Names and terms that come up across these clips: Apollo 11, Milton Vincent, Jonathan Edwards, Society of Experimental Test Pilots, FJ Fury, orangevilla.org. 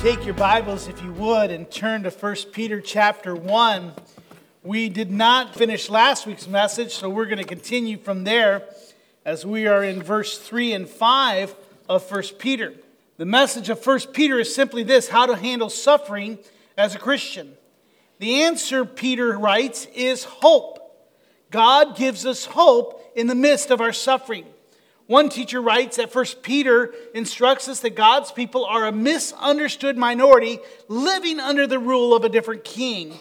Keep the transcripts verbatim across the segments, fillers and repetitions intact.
Take your Bibles, if you would, and turn to First Peter chapter one. We did not finish last week's message, so we're going to continue from there as we are in verse three and five of First Peter. The message of First Peter is simply this: how to handle suffering as a Christian. The answer, Peter writes, is hope. God gives us hope in the midst of our suffering. One teacher writes that First Peter instructs us that God's people are a misunderstood minority living under the rule of a different king.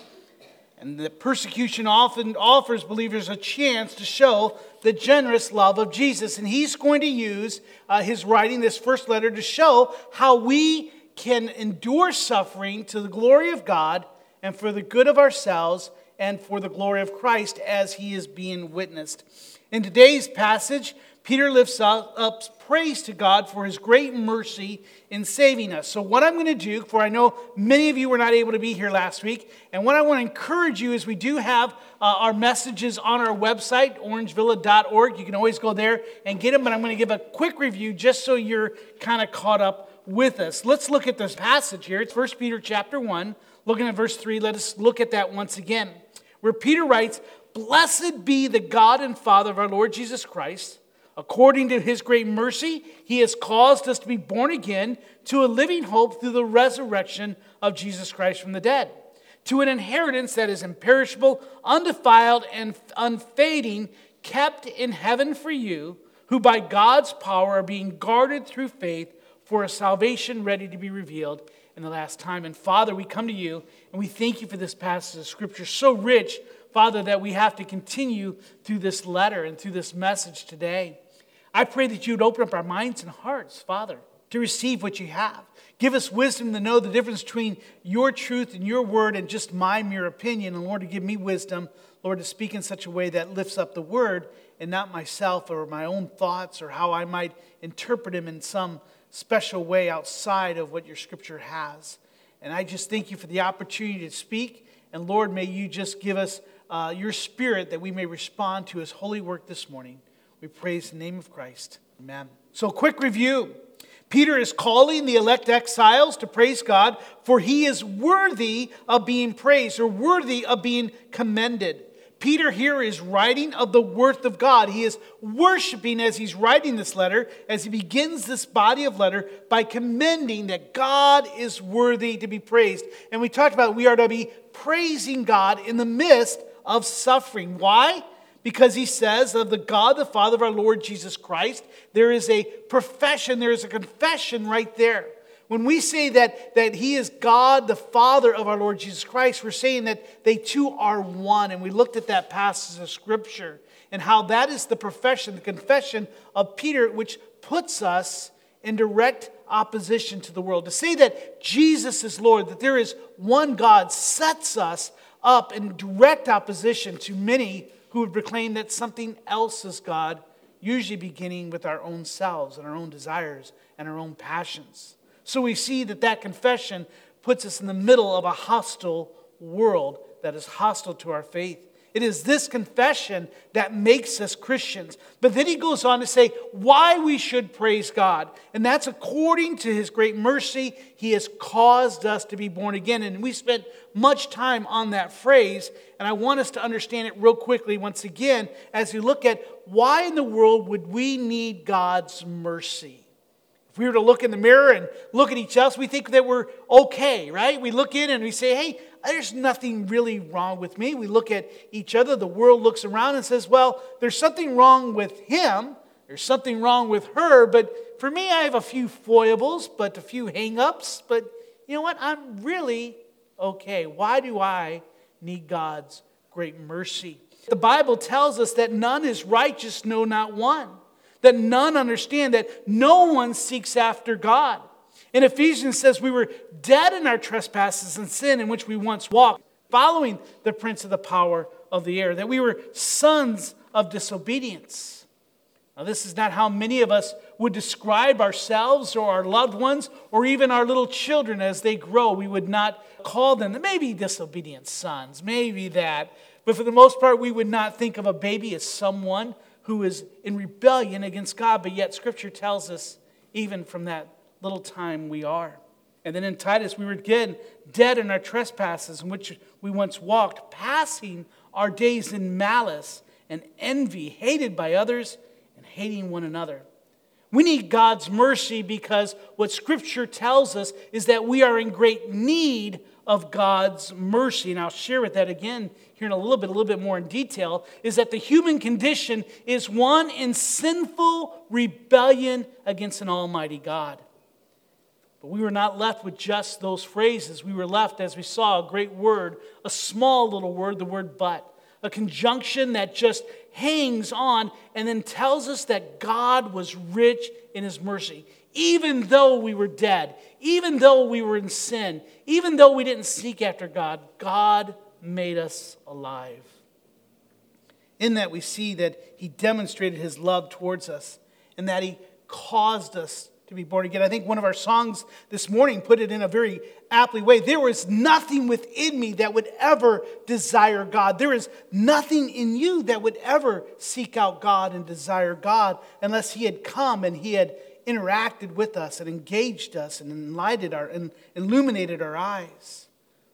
And that persecution often offers believers a chance to show the generous love of Jesus. And he's going to use uh, his writing, this first letter, to show how we can endure suffering to the glory of God and for the good of ourselves and for the glory of Christ as he is being witnessed. In today's passage, Peter lifts up praise to God for his great mercy in saving us. So what I'm going to do, for I know many of you were not able to be here last week, and what I want to encourage you is we do have uh, our messages on our website, orange villa dot org. You can always go there and get them, but I'm going to give a quick review just so you're kind of caught up with us. Let's look at this passage here. It's First Peter chapter one, looking at verse three. Let us look at that once again, where Peter writes, "Blessed be the God and Father of our Lord Jesus Christ. According to his great mercy, he has caused us to be born again to a living hope through the resurrection of Jesus Christ from the dead, to an inheritance that is imperishable, undefiled, and unfading, kept in heaven for you, who by God's power are being guarded through faith for a salvation ready to be revealed in the last time." And Father, we come to you and we thank you for this passage of Scripture, so rich, Father, that we have to continue through this letter and through this message today. I pray that you would open up our minds and hearts, Father, to receive what you have. Give us wisdom to know the difference between your truth and your word and just my mere opinion. And Lord, to give me wisdom, Lord, to speak in such a way that lifts up the word and not myself or my own thoughts or how I might interpret them in some special way outside of what your Scripture has. And I just thank you for the opportunity to speak. And Lord, may you just give us uh, your Spirit that we may respond to his holy work this morning. We praise the name of Christ. Amen. So, quick review. Peter is calling the elect exiles to praise God, for he is worthy of being praised or worthy of being commended. Peter here is writing of the worth of God. He is worshiping as he's writing this letter, as he begins this body of letter by commending that God is worthy to be praised. And we talked about we are to be praising God in the midst of suffering. Why? Because he says of the God, the Father of our Lord Jesus Christ, there is a profession, there is a confession right there. When we say that, that he is God, the Father of our Lord Jesus Christ, we're saying that they two are one. And we looked at that passage of Scripture and how that is the profession, the confession of Peter, which puts us in direct opposition to the world. To say that Jesus is Lord, that there is one God, sets us up in direct opposition to many who would proclaim that something else is God, usually beginning with our own selves and our own desires and our own passions. So we see that that confession puts us in the middle of a hostile world that is hostile to our faith. It is this confession that makes us Christians. But then he goes on to say why we should praise God. And that's according to his great mercy, he has caused us to be born again. And we spent much time on that phrase. And I want us to understand it real quickly once again as we look at why in the world would we need God's mercy? If we were to look in the mirror and look at each other, we think that we're okay, right? We look in and we say, hey, there's nothing really wrong with me. We look at each other. The world looks around and says, well, there's something wrong with him. There's something wrong with her. But for me, I have a few foibles, but a few hang-ups. But you know what? I'm really okay. Why do I need God's great mercy? The Bible tells us that none is righteous, no, not one. That none understand, that no one seeks after God. In Ephesians says we were dead in our trespasses and sin in which we once walked, following the prince of the power of the air, that we were sons of disobedience. Now, this is not how many of us would describe ourselves or our loved ones or even our little children as they grow. We would not call them maybe disobedient sons, maybe that. But for the most part, we would not think of a baby as someone who is in rebellion against God. But yet Scripture tells us even from that little time we are. And then in Titus, we were again dead in our trespasses in which we once walked, passing our days in malice and envy, hated by others and hating one another. We need God's mercy because what Scripture tells us is that we are in great need of God's mercy. And I'll share with that again here in a little bit, a little bit more in detail, is that the human condition is one in sinful rebellion against an almighty God. But we were not left with just those phrases. We were left, as we saw, a great word, a small little word, the word but. A conjunction that just hangs on and then tells us that God was rich in his mercy. Even though we were dead, even though we were in sin, even though we didn't seek after God, God made us alive. In that we see that he demonstrated his love towards us and that he caused us to be born again. I think one of our songs this morning put it in a very aptly way. There was nothing within me that would ever desire God. There is nothing in you that would ever seek out God and desire God unless he had come and he had interacted with us and engaged us and enlightened our and illuminated our eyes.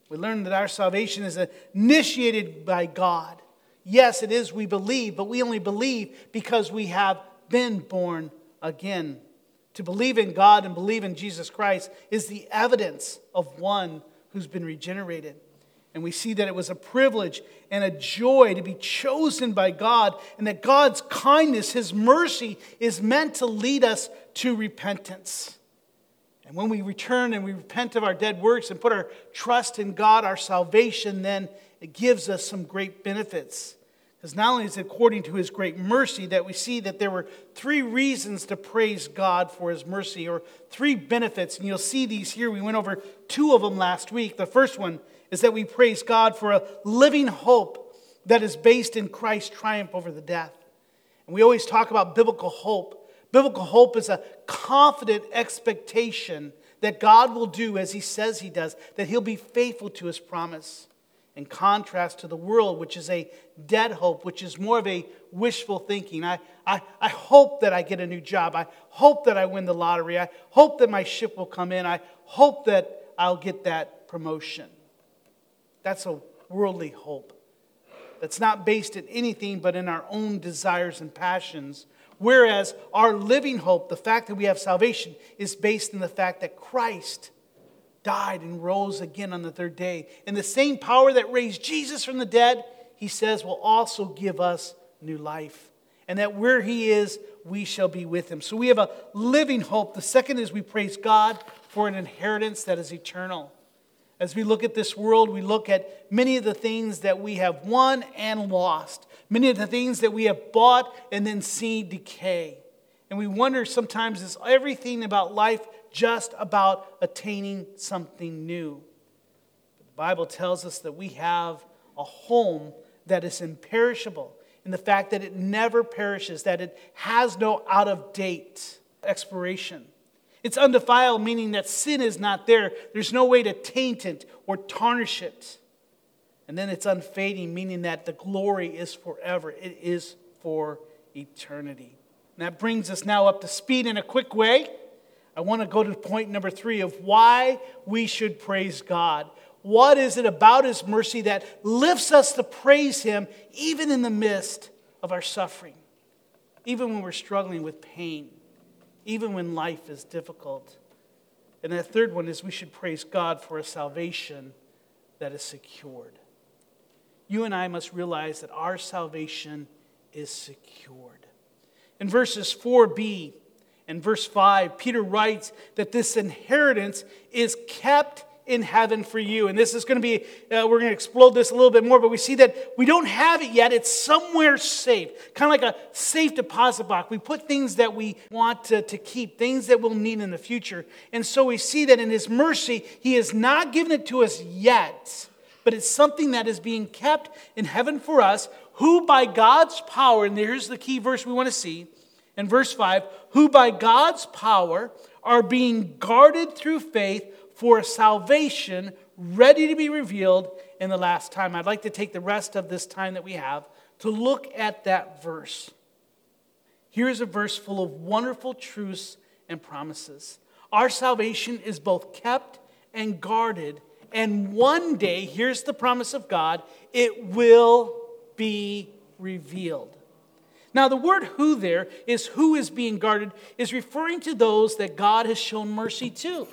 We learned that our salvation is initiated by God. Yes, it is we believe, but we only believe because we have been born again. To believe in God and believe in Jesus Christ is the evidence of one who's been regenerated. And we see that it was a privilege and a joy to be chosen by God, and that God's kindness, his mercy, is meant to lead us to repentance. And when we return and we repent of our dead works and put our trust in God, our salvation, then it gives us some great benefits. Because not only is it according to his great mercy that we see that there were three reasons to praise God for his mercy, or three benefits. And you'll see these here. We went over two of them last week. The first one is that we praise God for a living hope that is based in Christ's triumph over the death. And we always talk about biblical hope. Biblical hope is a confident expectation that God will do as he says he does, that he'll be faithful to his promise. In contrast to the world, which is a dead hope, which is more of a wishful thinking. I, I, I hope that I get a new job. I hope that I win the lottery. I hope that my ship will come in. I hope that I'll get that promotion. That's a worldly hope. That's not based in anything but in our own desires and passions. Whereas our living hope, the fact that we have salvation, is based in the fact that Christ died and rose again on the third day. And the same power that raised Jesus from the dead, he says, will also give us new life. And that where he is, we shall be with him. So we have a living hope. The second is we praise God for an inheritance that is eternal. As we look at this world, we look at many of the things that we have won and lost. Many of the things that we have bought and then seen decay. And we wonder sometimes, is everything about life just about attaining something new? But the Bible tells us that we have a home that is imperishable in the fact that it never perishes, that it has no out-of-date expiration. It's undefiled, meaning that sin is not there. There's no way to taint it or tarnish it. And then it's unfading, meaning that the glory is forever. It is for eternity. And that brings us now up to speed in a quick way. I want to go to point number three of why we should praise God. What is it about his mercy that lifts us to praise him even in the midst of our suffering? Even when we're struggling with pain. Even when life is difficult. And that third one is we should praise God for a salvation that is secured. You and I must realize that our salvation is secured. In verses four b and verse five, Peter writes that this inheritance is kept in heaven for you. And this is going to be, uh, we're going to explode this a little bit more, but we see that we don't have it yet. It's somewhere safe, kind of like a safe deposit box. We put things that we want to, to keep, things that we'll need in the future. And so we see that in His mercy, He has not given it to us yet, but it's something that is being kept in heaven for us, who by God's power, and here's the key verse we want to see, in verse five, who by God's power are being guarded through faith for salvation, ready to be revealed in the last time. I'd like to take the rest of this time that we have to look at that verse. Here is a verse full of wonderful truths and promises. Our salvation is both kept and guarded, and one day, here's the promise of God, it will be revealed. Now, the word who there is who is being guarded is referring to those that God has shown mercy to.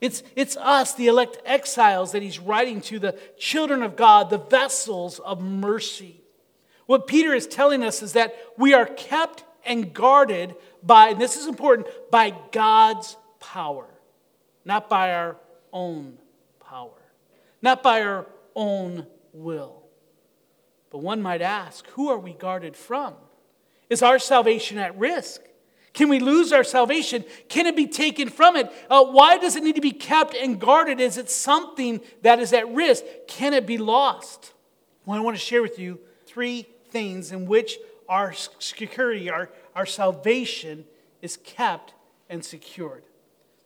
It's, it's us, the elect exiles that He's writing to, the children of God, the vessels of mercy. What Peter is telling us is that we are kept and guarded by, and this is important, by God's power, not by our own power, not by our own will. But one might ask, who are we guarded from? Is our salvation at risk? Can we lose our salvation? Can it be taken from it? Uh, why does it need to be kept and guarded? Is it something that is at risk? Can it be lost? Well, I want to share with you three things in which our security, our, our salvation is kept and secured.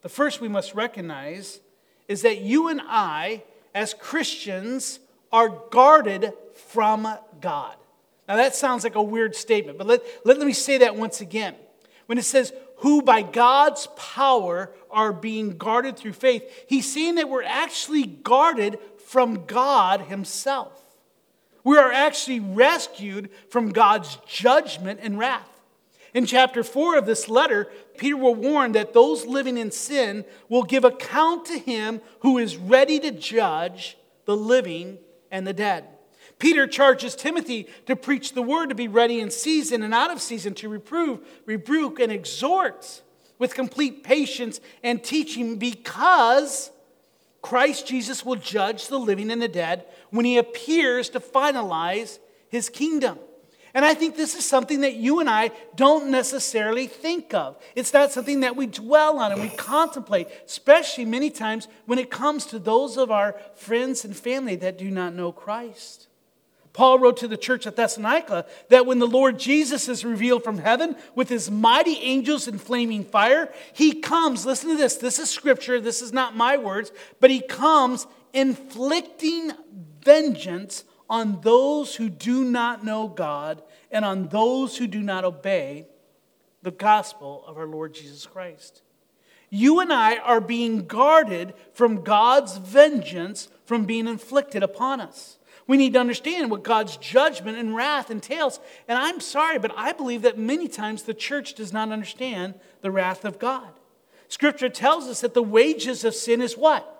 The first we must recognize is that you and I, as Christians, are guarded from God. Now that sounds like a weird statement, but let, let, let me say that once again. When it says, who by God's power are being guarded through faith, he's saying that we're actually guarded from God Himself. We are actually rescued from God's judgment and wrath. In chapter four of this letter, Peter will warn that those living in sin will give account to Him who is ready to judge the living and the dead. Peter charges Timothy to preach the word, to be ready in season and out of season, to reprove, rebuke, and exhort with complete patience and teaching, because Christ Jesus will judge the living and the dead when He appears to finalize His kingdom. And I think this is something that you and I don't necessarily think of. It's not something that we dwell on and we contemplate, especially many times when it comes to those of our friends and family that do not know Christ. Paul wrote to the church at Thessalonica that when the Lord Jesus is revealed from heaven with His mighty angels in flaming fire, He comes, listen to this, this is scripture, this is not my words, but He comes inflicting vengeance on those who do not know God and on those who do not obey the gospel of our Lord Jesus Christ. You and I are being guarded from God's vengeance from being inflicted upon us. We need to understand what God's judgment and wrath entails. And I'm sorry, but I believe that many times the church does not understand the wrath of God. Scripture tells us that the wages of sin is what?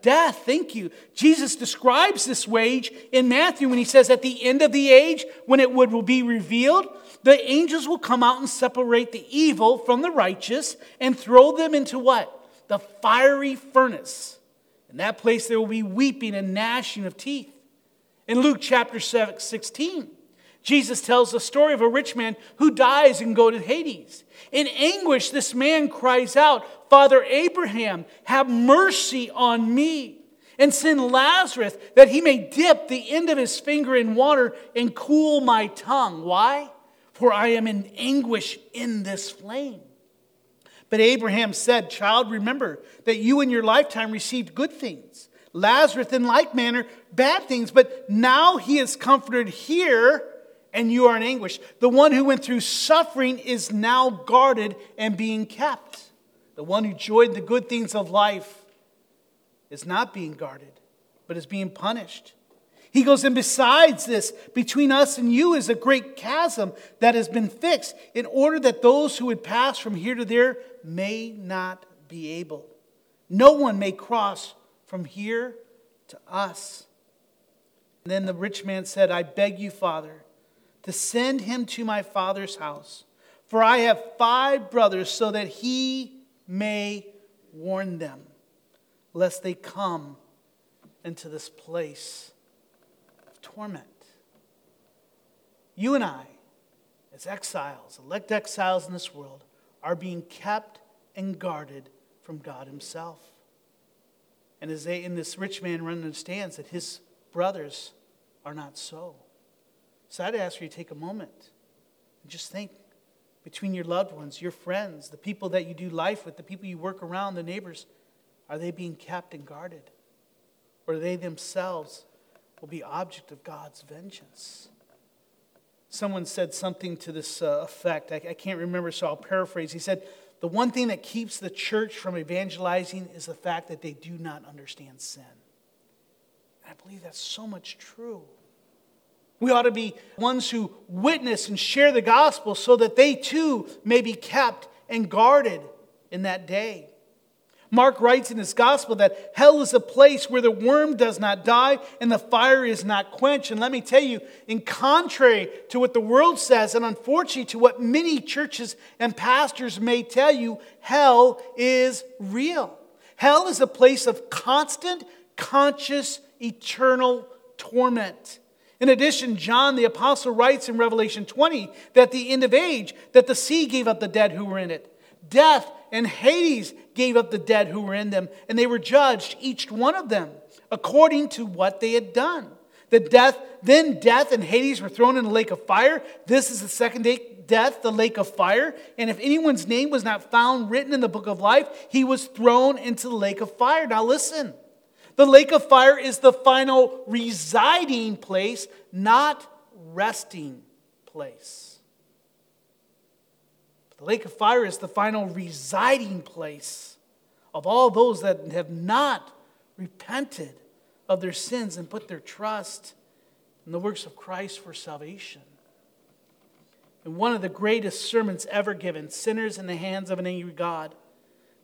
Death, thank you. Jesus describes this wage in Matthew when He says, at the end of the age, when it would, will be revealed, the angels will come out and separate the evil from the righteous and throw them into what? The fiery furnace. In that place there will be weeping and gnashing of teeth. In Luke chapter sixteen, Jesus tells the story of a rich man who dies and goes to Hades. In anguish, this man cries out, Father Abraham, have mercy on me, and send Lazarus that he may dip the end of his finger in water and cool my tongue. Why? For I am in anguish in this flame. But Abraham said, Child, remember that you in your lifetime received good things. Lazarus in like manner bad things, but now he is comforted here and you are in anguish. The one who went through suffering is now guarded and being kept. The one who joyed the good things of life is not being guarded, but is being punished. He goes, and besides this, between us and you is a great chasm that has been fixed in order that those who would pass from here to there may not be able. No one may cross from here to us. And then the rich man said, I beg you, Father, to send him to my father's house, for I have five brothers, so that he may warn them, lest they come into this place of torment. You and I, as exiles, elect exiles in this world, are being kept and guarded from God himself. And as they, and this rich man understands that his brothers are not so. So I'd ask you to take a moment and just think between your loved ones, your friends, the people that you do life with, the people you work around, the neighbors, are they being kept and guarded? Or they themselves will be object of God's vengeance. Someone said something to this uh, effect. I, I can't remember, so I'll paraphrase. He said, the one thing that keeps the church from evangelizing is the fact that they do not understand sin. And I believe that's so much true. We ought to be ones who witness and share the gospel so that they too may be kept and guarded in that day. Mark writes in his gospel that hell is a place where the worm does not die and the fire is not quenched. And let me tell you, in contrary to what the world says, and unfortunately to what many churches and pastors may tell you, hell is real. Hell is a place of constant, conscious, eternal torment. In addition, John the Apostle writes in Revelation twenty that at the end of age, that the sea gave up the dead who were in it. Death and Hades gave up the dead who were in them, and they were judged, each one of them, according to what they had done. The death, then death and Hades were thrown in the lake of fire. This is the second death, the lake of fire. And if anyone's name was not found written in the book of life, he was thrown into the lake of fire. Now listen, the lake of fire is the final residing place, not resting place. The lake of fire is the final residing place of all those that have not repented of their sins and put their trust in the works of Christ for salvation. In one of the greatest sermons ever given, Sinners in the Hands of an Angry God,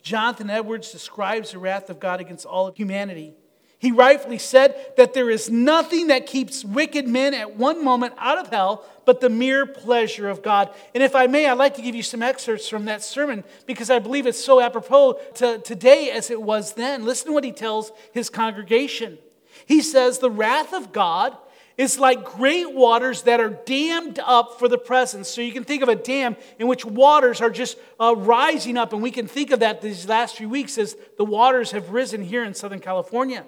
Jonathan Edwards describes the wrath of God against all of humanity. He rightfully said that there is nothing that keeps wicked men at one moment out of hell but the mere pleasure of God. And if I may, I'd like to give you some excerpts from that sermon because I believe it's so apropos to today as it was then. Listen to what he tells his congregation. He says, the wrath of God is like great waters that are dammed up for the presence. So you can think of a dam in which waters are just uh, rising up. And we can think of that these last few weeks as the waters have risen here in Southern California.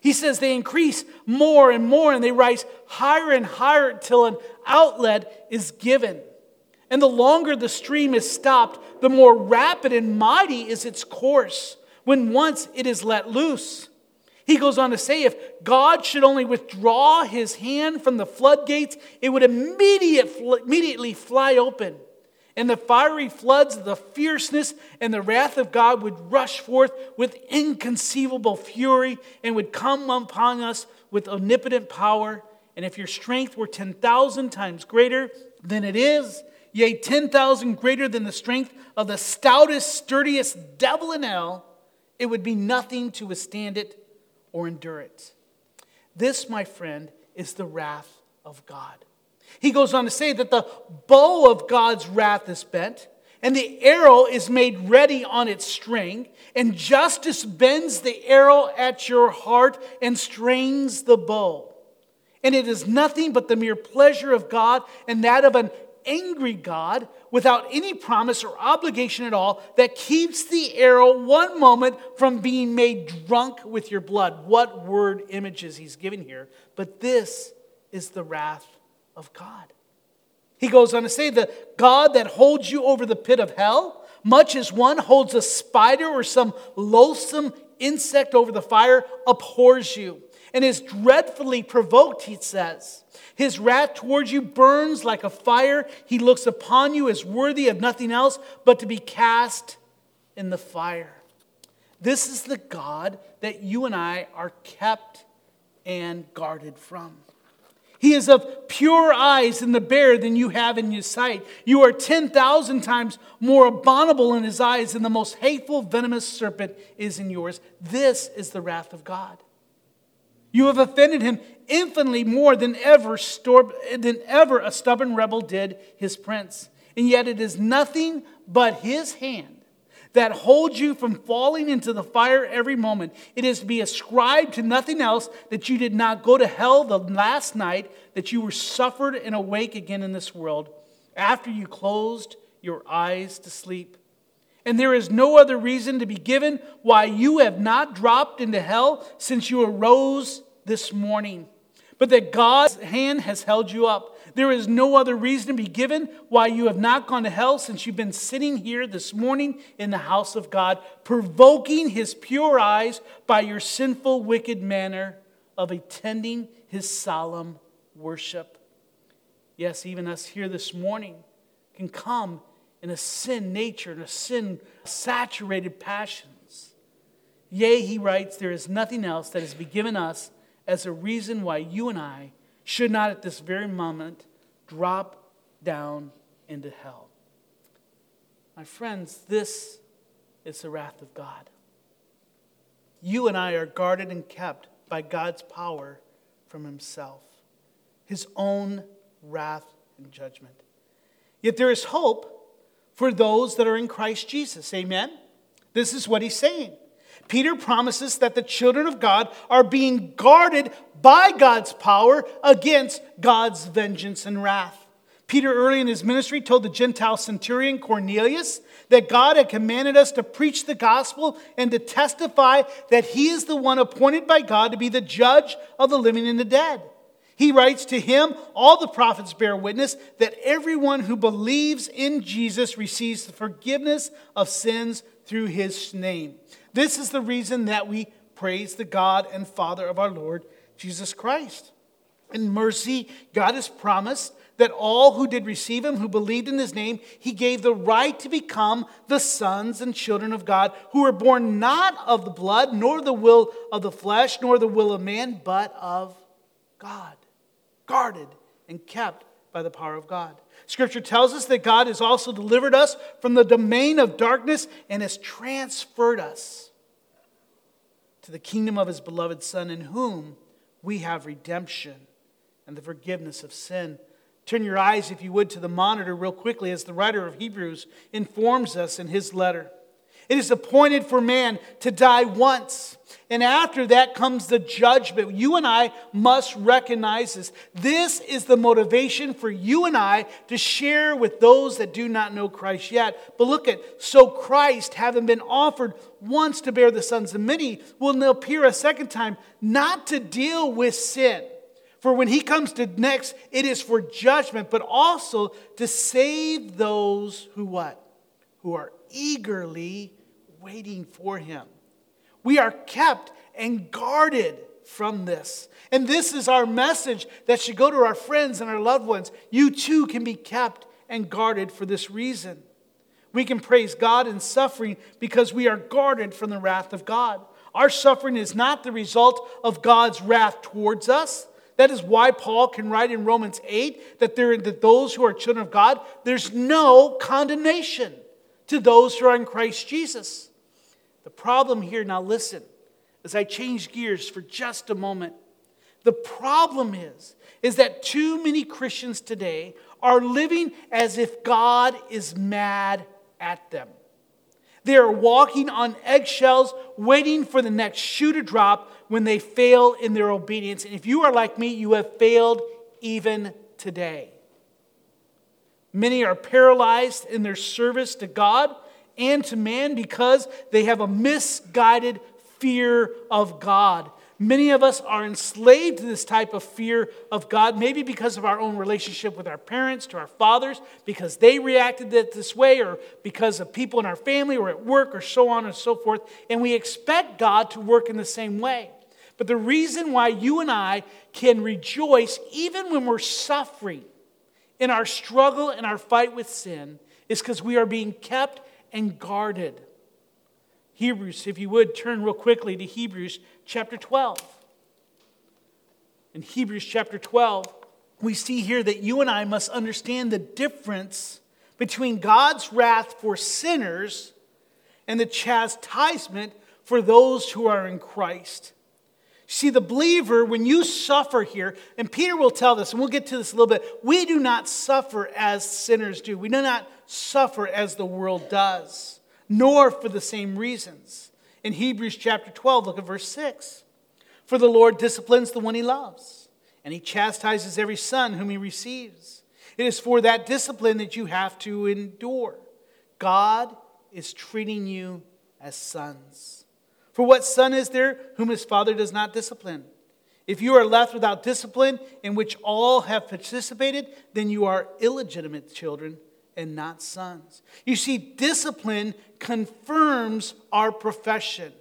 He says they increase more and more and they rise higher and higher till an outlet is given. And the longer the stream is stopped, the more rapid and mighty is its course when once it is let loose. He goes on to say if God should only withdraw his hand from the floodgates, it would immediate, immediately fly open. And the fiery floods of the fierceness and the wrath of God would rush forth with inconceivable fury and would come upon us with omnipotent power. And if your strength were ten thousand times greater than it is, yea, ten thousand greater than the strength of the stoutest, sturdiest devil in hell, it would be nothing to withstand it or endure it. This, my friend, is the wrath of God. He goes on to say that the bow of God's wrath is bent, and the arrow is made ready on its string, and justice bends the arrow at your heart and strains the bow. And it is nothing but the mere pleasure of God and that of an angry God without any promise or obligation at all that keeps the arrow one moment from being made drunk with your blood. What word images he's given here. But this is the wrath of God. Of God. He goes on to say, the God that holds you over the pit of hell, much as one holds a spider or some loathsome insect over the fire, abhors you and is dreadfully provoked, he says. His wrath towards you burns like a fire. He looks upon you as worthy of nothing else but to be cast in the fire. This is the God that you and I are kept and guarded from. He is of purer eyes in the bear than you have in your sight. You are ten thousand times more abominable in his eyes than the most hateful, venomous serpent is in yours. This is the wrath of God. You have offended him infinitely more than ever, stor- than ever a stubborn rebel did his prince. And yet it is nothing but his hand that holds you from falling into the fire every moment. It is to be ascribed to nothing else that you did not go to hell the last night, that you were suffered and awake again in this world after you closed your eyes to sleep. And there is no other reason to be given why you have not dropped into hell since you arose this morning, but that God's hand has held you up. There is no other reason to be given why you have not gone to hell since you've been sitting here this morning in the house of God, provoking his pure eyes by your sinful, wicked manner of attending his solemn worship. Yes, even us here this morning can come in a sin nature and a sin-saturated passions. Yea, he writes, there is nothing else that has been given us as a reason why you and I should not at this very moment drop down into hell. My friends, this is the wrath of God. You and I are guarded and kept by God's power from himself, his own wrath and judgment. Yet there is hope for those that are in Christ Jesus. Amen? This is what he's saying. Peter promises that the children of God are being guarded by God's power against God's vengeance and wrath. Peter, early in his ministry, told the Gentile centurion Cornelius that God had commanded us to preach the gospel and to testify that he is the one appointed by God to be the judge of the living and the dead. He writes, to him, all the prophets bear witness that everyone who believes in Jesus receives the forgiveness of sins through his name. This is the reason that we praise the God and Father of our Lord Jesus Christ. In mercy, God has promised that all who did receive him, who believed in his name, he gave the right to become the sons and children of God, who were born not of the blood, nor the will of the flesh, nor the will of man, but of God. Guarded and kept by the power of God. Scripture tells us that God has also delivered us from the domain of darkness and has transferred us to the kingdom of his beloved Son, in whom we have redemption and the forgiveness of sin. Turn your eyes, if you would, to the monitor real quickly as the writer of Hebrews informs us in his letter. It is appointed for man to die once, and after that comes the judgment. You and I must recognize this. This is the motivation for you and I to share with those that do not know Christ yet. But look at, so Christ, having been offered once to bear the sins of many, will appear a second time, not to deal with sin. For when he comes to next, it is for judgment, but also to save those who what? Who are eagerly waiting for him. We are kept and guarded from this. And this is our message that should go to our friends and our loved ones. You too can be kept and guarded for this reason. We can praise God in suffering because we are guarded from the wrath of God. Our suffering is not the result of God's wrath towards us. That is why Paul can write in Romans eight that there that those who are children of God, there's no condemnation to those who are in Christ Jesus. The problem here, now listen, as I change gears for just a moment, the problem is, is that too many Christians today are living as if God is mad at them. They are walking on eggshells, waiting for the next shoe to drop when they fail in their obedience. And if you are like me, you have failed even today. Many are paralyzed in their service to God and to man because they have a misguided fear of God. Many of us are enslaved to this type of fear of God, maybe because of our own relationship with our parents, to our fathers, because they reacted this way, or because of people in our family or at work or so on and so forth. And we expect God to work in the same way. But the reason why you and I can rejoice even when we're suffering in our struggle and our fight with sin is because we are being kept and guarded. Hebrews, if you would, turn real quickly to Hebrews chapter twelve. In Hebrews chapter twelve, we see here that you and I must understand the difference between God's wrath for sinners and the chastisement for those who are in Christ. See, the believer, when you suffer here, and Peter will tell this, and we'll get to this a little bit, we do not suffer as sinners do. We do not suffer as the world does. nor for the same reasons. In Hebrews chapter twelve, look at verse six. For the Lord disciplines the one he loves, and he chastises every son whom he receives. It is for that discipline that you have to endure. God is treating you as sons. For what son is there whom his father does not discipline? If you are left without discipline, in which all have participated, then you are illegitimate children and not sons. You see, discipline confirms our profession.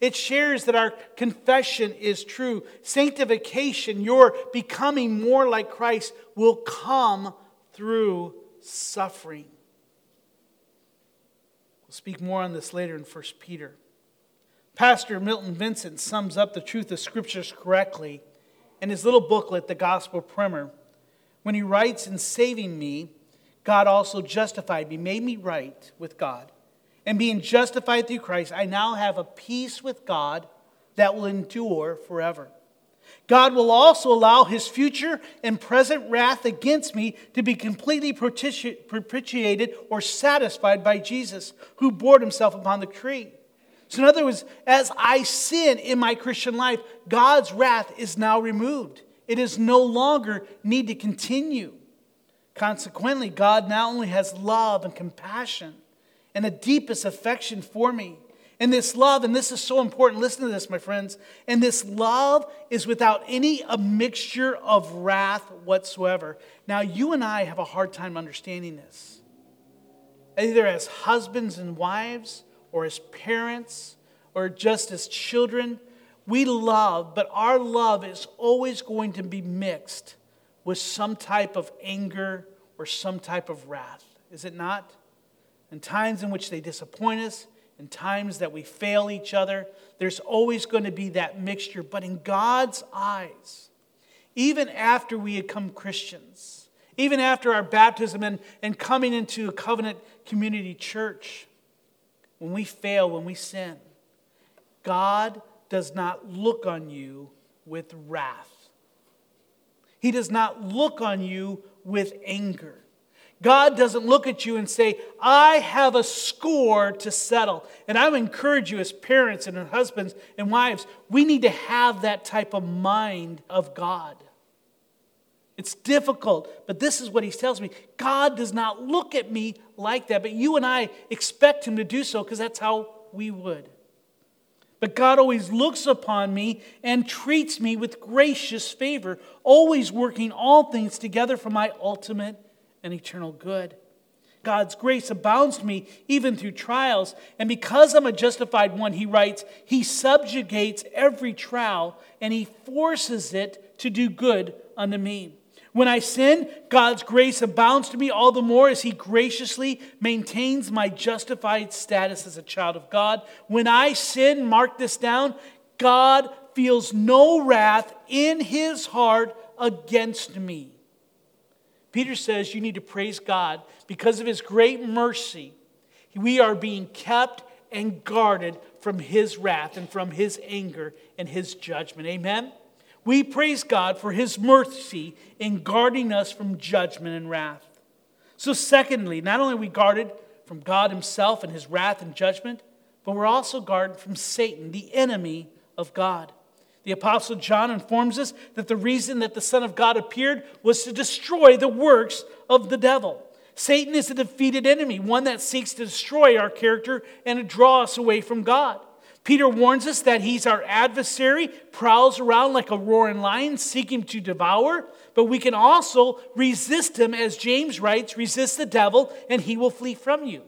It shares that our confession is true. Sanctification, your becoming more like Christ, will come through suffering. We'll speak more on this later in First Peter. Pastor Milton Vincent sums up the truth of Scriptures correctly in his little booklet, The Gospel Primer, when he writes, in saving me, God also justified me, made me right with God. And being justified through Christ, I now have a peace with God that will endure forever. God will also allow his future and present wrath against me to be completely propitiated or satisfied by Jesus, who bore himself upon the tree. So in other words, as I sin in my Christian life, God's wrath is now removed. It is no longer need to continue. Consequently, God not only has love and compassion and the deepest affection for me. And this love, and this is so important, listen to this, my friends. And this love is without any admixture of wrath whatsoever. Now, you and I have a hard time understanding this. Either as husbands and wives, or as parents, or just as children, we love, but our love is always going to be mixed with some type of anger or some type of wrath. Is it not? In times in which they disappoint us, in times that we fail each other, there's always going to be that mixture. But in God's eyes, even after we had become Christians, even after our baptism and, and coming into a covenant community church, when we fail, when we sin, God does not look on you with wrath. He does not look on you with anger. God doesn't look at you and say, I have a score to settle. And I would encourage you as parents and as husbands and wives, we need to have that type of mind of God. It's difficult, but this is what he tells me. God does not look at me like that, but you and I expect him to do so because that's how we would. But God always looks upon me and treats me with gracious favor, always working all things together for my ultimate and eternal good. God's grace abounds to me even through trials. And because I'm a justified one, he writes, he subjugates every trial and he forces it to do good unto me. When I sin, God's grace abounds to me all the more as he graciously maintains my justified status as a child of God. When I sin, mark this down, God feels no wrath in his heart against me. Peter says you need to praise God because of his great mercy. We are being kept and guarded from his wrath and from his anger and his judgment. Amen? We praise God for his mercy in guarding us from judgment and wrath. So secondly, not only are we guarded from God himself and his wrath and judgment, but we're also guarded from Satan, the enemy of God. The Apostle John informs us that the reason that the Son of God appeared was to destroy the works of the devil. Satan is a defeated enemy, one that seeks to destroy our character and to draw us away from God. Peter warns us that he's our adversary, prowls around like a roaring lion, seeking to devour. But we can also resist him, as James writes, resist the devil and he will flee from you.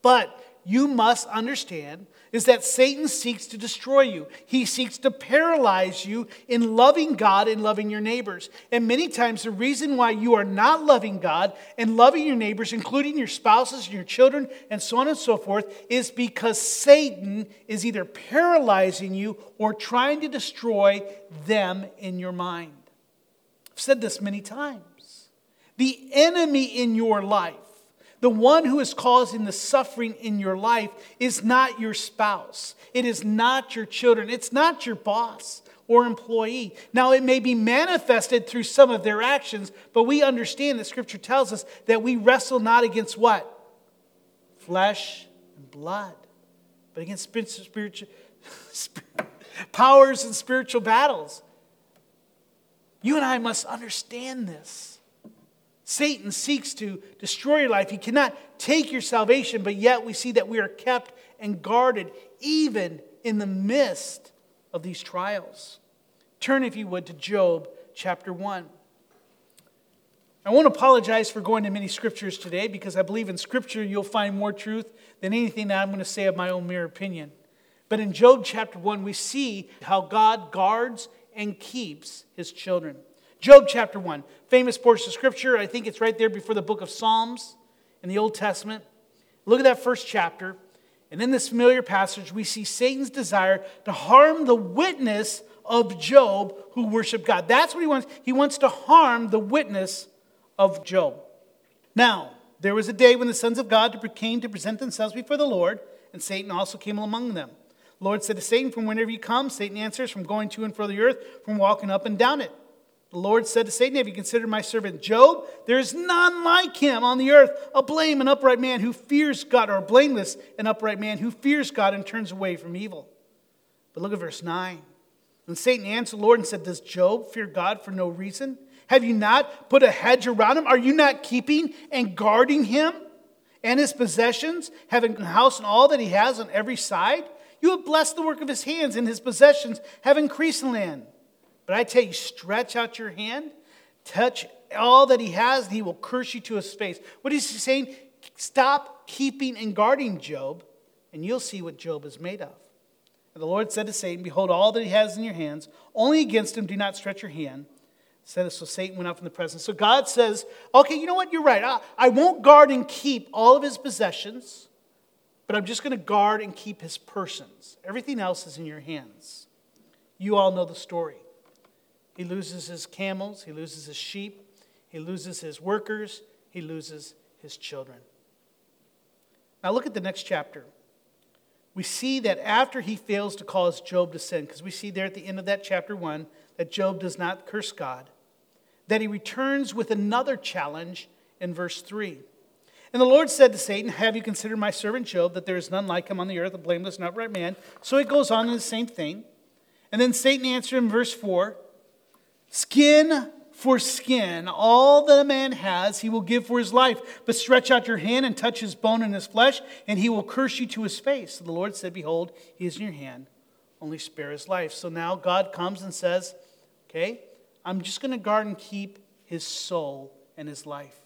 But you must understand is that Satan seeks to destroy you. He seeks to paralyze you in loving God and loving your neighbors. And many times the reason why you are not loving God and loving your neighbors, including your spouses and your children and so on and so forth, is because Satan is either paralyzing you or trying to destroy them in your mind. I've said this many times. The enemy in your life, the one who is causing the suffering in your life, is not your spouse. It is not your children. It's not your boss or employee. Now, it may be manifested through some of their actions, but we understand that Scripture tells us that we wrestle not against what? Flesh and blood, but against spiritual powers and spiritual battles. You and I must understand this. Satan seeks to destroy your life. He cannot take your salvation, but yet we see that we are kept and guarded even in the midst of these trials. Turn, if you would, to Job chapter one. I won't apologize for going to many scriptures today because I believe in Scripture you'll find more truth than anything that I'm going to say of my own mere opinion. But in Job chapter one, we see how God guards and keeps his children. Job chapter one, famous portion of Scripture. I think it's right there before the book of Psalms in the Old Testament. Look at that first chapter. And in this familiar passage, we see Satan's desire to harm the witness of Job who worshiped God. That's what he wants. He wants to harm the witness of Job. Now, there was a day when the sons of God came to present themselves before the Lord, and Satan also came among them. The Lord said to Satan, "From whenever you come," Satan answers, "from going to and fro the earth, from walking up and down it." The Lord said to Satan, "Have you considered my servant Job? There is none like him on the earth, a blame and upright man who fears God, or a blameless and upright man who fears God and turns away from evil." But look at verse nine. And Satan answered the Lord and said, "Does Job fear God for no reason? Have you not put a hedge around him? Are you not keeping and guarding him and his possessions, having a house and all that he has on every side? You have blessed the work of his hands, and his possessions have increased in land. But I tell you, stretch out your hand, touch all that he has, and he will curse you to his face." What is he saying? Stop keeping and guarding Job, and you'll see what Job is made of. And the Lord said to Satan, "Behold, all that he has in your hands, only against him do not stretch your hand." So Satan went out from the presence. So God says, okay, you know what? You're right. I, I won't guard and keep all of his possessions, but I'm just going to guard and keep his persons. Everything else is in your hands. You all know the story. He loses his camels, he loses his sheep, he loses his workers, he loses his children. Now look at the next chapter. We see that after he fails to cause Job to sin, because we see there at the end of that chapter one that Job does not curse God, that he returns with another challenge in verse three. And the Lord said to Satan, "Have you considered my servant Job, that there is none like him on the earth, a blameless and upright man?" So it goes on in the same thing. And then Satan answered in verse four, "Skin for skin, all that a man has he will give for his life. But stretch out your hand and touch his bone and his flesh, and he will curse you to his face." So the Lord said, "Behold, he is in your hand, only spare his life." So now God comes and says, okay, I'm just going to guard and keep his soul and his life.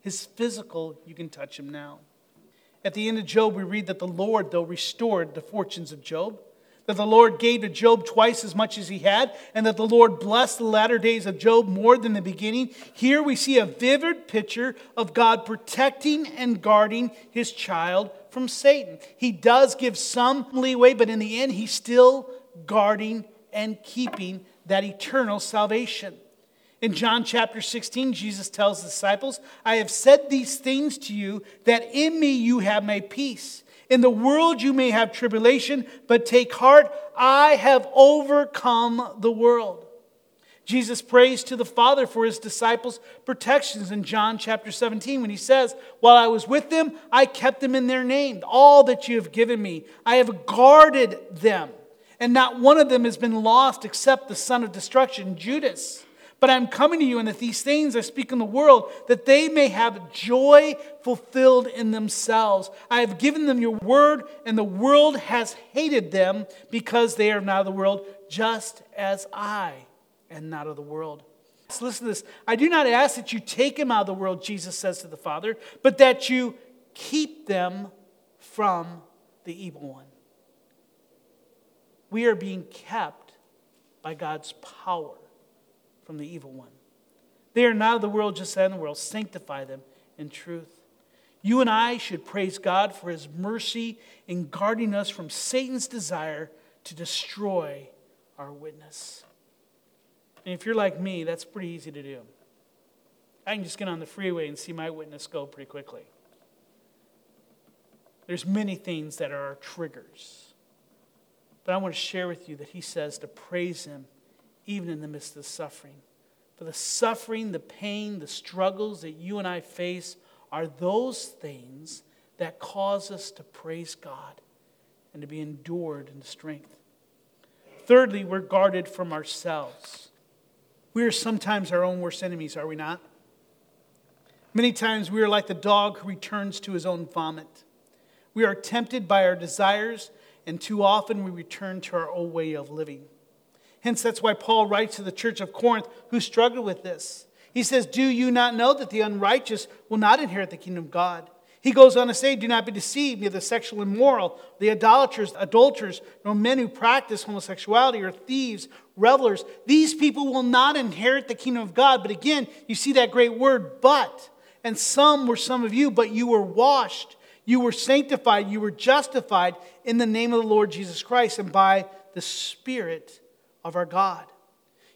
His physical, you can touch him now. At the end of Job, we read that the Lord, though, restored the fortunes of Job, that the Lord gave to Job twice as much as he had, and that the Lord blessed the latter days of Job more than the beginning. Here we see a vivid picture of God protecting and guarding his child from Satan. He does give some leeway, but in the end, he's still guarding and keeping that eternal salvation. In John chapter sixteen, Jesus tells the disciples, "I have said these things to you, that in me you have my peace. In the world you may have tribulation, but take heart, I have overcome the world." Jesus prays to the Father for his disciples' protections in John chapter seventeen when he says, "While I was with them, I kept them in their name. All that you have given me, I have guarded them. And not one of them has been lost except the son of destruction, Judas. But I am coming to you, and that these things I speak in the world, that they may have joy fulfilled in themselves. I have given them your word, and the world has hated them, because they are not of the world, just as I am not of the world." So listen to this. "I do not ask that you take them out of the world," Jesus says to the Father, "but that you keep them from the evil one." We are being kept by God's power from the evil one. They are not of the world, just as in the world. Sanctify them in truth. You and I should praise God for his mercy in guarding us from Satan's desire to destroy our witness. And if you're like me, that's pretty easy to do. I can just get on the freeway and see my witness go pretty quickly. There's many things that are our triggers. But I want to share with you that he says to praise him even in the midst of suffering. For the suffering, the pain, the struggles that you and I face are those things that cause us to praise God and to be endured in strength. Thirdly, we're guarded from ourselves. We are sometimes our own worst enemies, are we not? Many times we are like the dog who returns to his own vomit. We are tempted by our desires, and too often we return to our old way of living. Hence, that's why Paul writes to the church of Corinth who struggled with this. He says, do you not know that the unrighteous will not inherit the kingdom of God? He goes on to say, do not be deceived, neither the sexual immoral, the idolaters, adulterers, nor men who practice homosexuality, or thieves, revelers. These people will not inherit the kingdom of God. But again, you see that great word, but. And some were some of you, but you were washed, you were sanctified, you were justified in the name of the Lord Jesus Christ and by the Spirit of our God.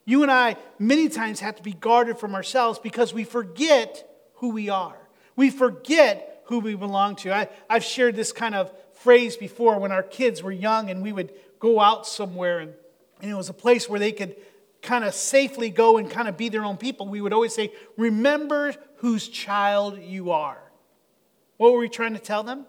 You and I many times have to be guarded from ourselves because we forget who we are. We forget who we belong to. I, I've shared this kind of phrase before when our kids were young and we would go out somewhere and, and it was a place where they could kind of safely go and kind of be their own people. We would always say, remember whose child you are. What were we trying to tell them?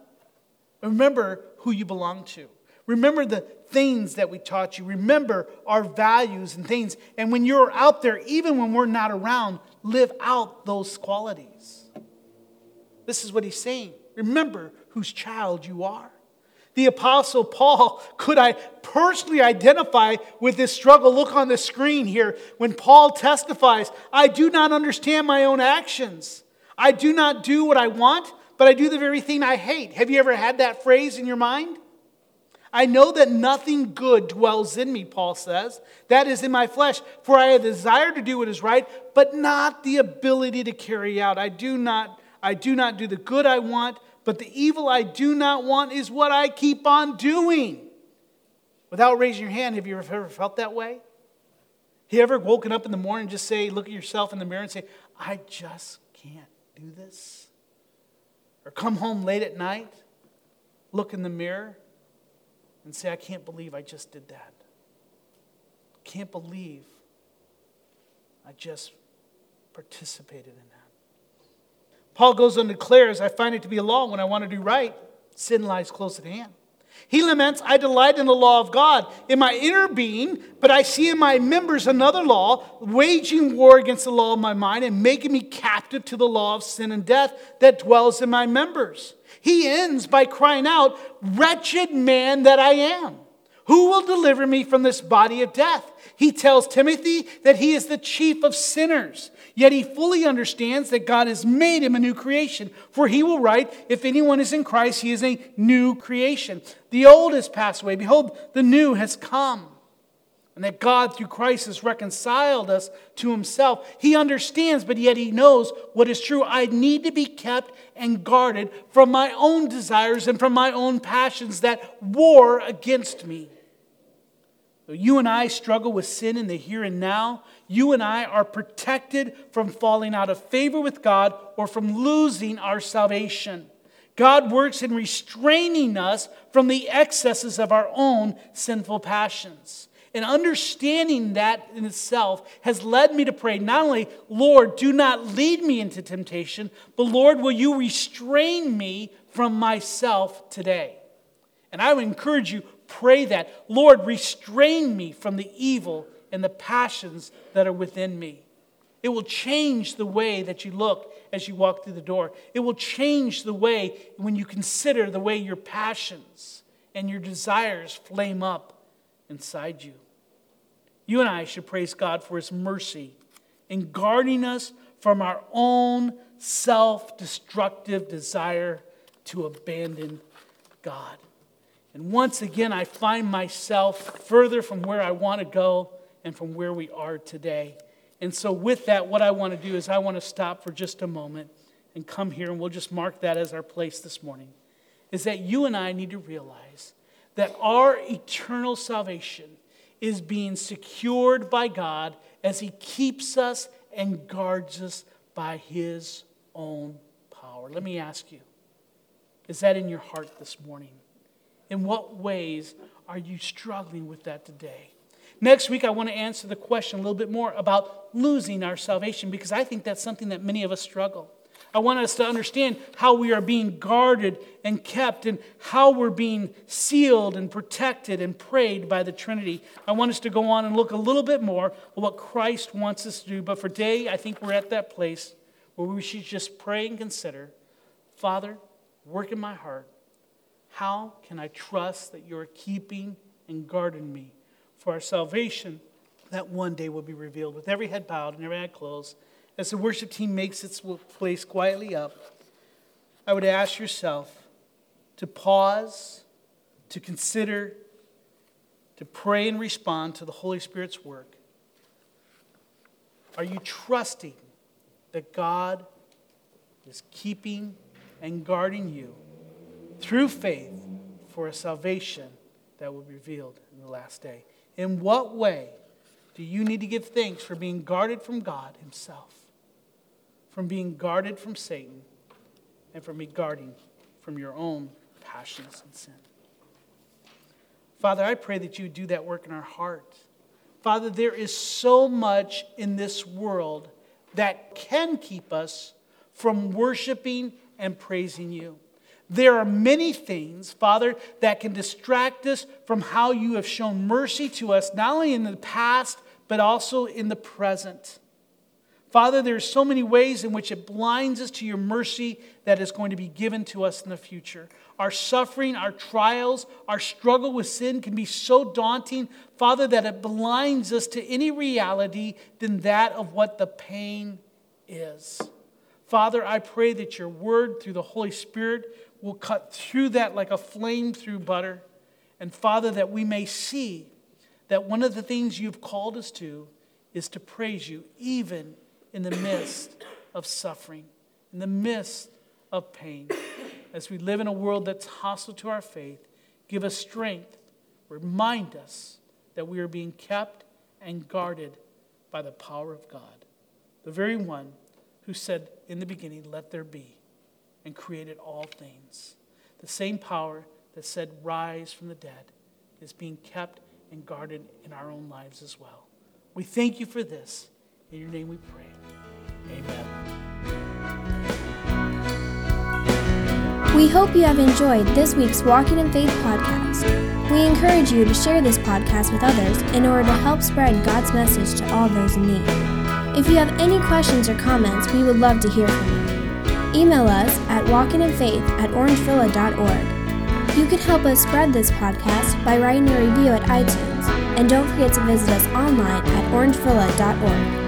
Remember who you belong to. Remember the things that we taught you. Remember our values and things. And when you're out there, even when we're not around, live out those qualities. This is what he's saying. Remember whose child you are. The Apostle Paul, could I personally identify with this struggle? Look on the screen here. When Paul testifies, I do not understand my own actions. I do not do what I want, but I do the very thing I hate. Have you ever had that phrase in your mind? I know that nothing good dwells in me, Paul says. That is in my flesh. For I have desire to do what is right, but not the ability to carry out. I do not I do not do the good I want, but the evil I do not want is what I keep on doing. Without raising your hand, have you ever felt that way? Have you ever woken up in the morning and just say, look at yourself in the mirror and say, I just can't do this? Or come home late at night, look in the mirror, and say, I can't believe I just did that. Can't believe I just participated in that. Paul goes on and declares, I find it to be a law when I want to do right. Sin lies close at hand. He laments, I delight in the law of God in my inner being, but I see in my members another law, waging war against the law of my mind and making me captive to the law of sin and death that dwells in my members. He ends by crying out, wretched man that I am, who will deliver me from this body of death? He tells Timothy that he is the chief of sinners. Yet he fully understands that God has made him a new creation. For he will write, if anyone is in Christ, he is a new creation. The old has passed away. Behold, the new has come. And that God, through Christ, has reconciled us to himself. He understands, but yet he knows what is true. I need to be kept and guarded from my own desires and from my own passions that war against me. You and I struggle with sin in the here and now. You and I are protected from falling out of favor with God or from losing our salvation. God works in restraining us from the excesses of our own sinful passions. And understanding that in itself has led me to pray, not only, Lord, do not lead me into temptation, but Lord, will you restrain me from myself today? And I would encourage you, pray that. Lord, restrain me from the evil and the passions that are within me. It will change the way that you look as you walk through the door. It will change the way when you consider the way your passions and your desires flame up inside you. You and I should praise God for his mercy in guarding us from our own self-destructive desire to abandon God. And once again, I find myself further from where I want to go and from where we are today. And so with that, what I want to do is I want to stop for just a moment and come here, and we'll just mark that as our place this morning, is that you and I need to realize that our eternal salvation is being secured by God as he keeps us and guards us by his own power. Let me ask you, is that in your heart this morning? In what ways are you struggling with that today? Next week, I want to answer the question a little bit more about losing our salvation, because I think that's something that many of us struggle. I want us to understand how we are being guarded and kept and how we're being sealed and protected and prayed by the Trinity. I want us to go on and look a little bit more at what Christ wants us to do. But for today, I think we're at that place where we should just pray and consider, Father, work in my heart. How can I trust that you're keeping and guarding me for our salvation that one day will be revealed? With every head bowed and every eye closed, as the worship team makes its place quietly up, I would ask yourself to pause, to consider, to pray and respond to the Holy Spirit's work. Are you trusting that God is keeping and guarding you through faith for a salvation that will be revealed in the last day? In what way do you need to give thanks for being guarded from God himself, from being guarded from Satan, and from being guarded from your own passions and sin? Father, I pray that you do that work in our heart. Father, there is so much in this world that can keep us from worshiping and praising you. There are many things, Father, that can distract us from how you have shown mercy to us, not only in the past, but also in the present. Father, there are so many ways in which it blinds us to your mercy that is going to be given to us in the future. Our suffering, our trials, our struggle with sin can be so daunting, Father, that it blinds us to any reality than that of what the pain is. Father, I pray that your word through the Holy Spirit will cut through that like a flame through butter. And Father, that we may see that one of the things you've called us to is to praise you, even in the midst of suffering, in the midst of pain. As we live in a world that's hostile to our faith, give us strength. Remind us that we are being kept and guarded by the power of God, the very one who said in the beginning, let there be, and created all things. The same power that said, rise from the dead, is being kept and guarded in our own lives as well. We thank you for this. In your name we pray. Amen. We hope you have enjoyed this week's Walking in Faith podcast. We encourage you to share this podcast with others in order to help spread God's message to all those in need. If you have any questions or comments, we would love to hear from you. Email us at walkinginfaith at orangevilla dot org. You can help us spread this podcast by writing a review at iTunes, and don't forget to visit us online at orangevilla dot org.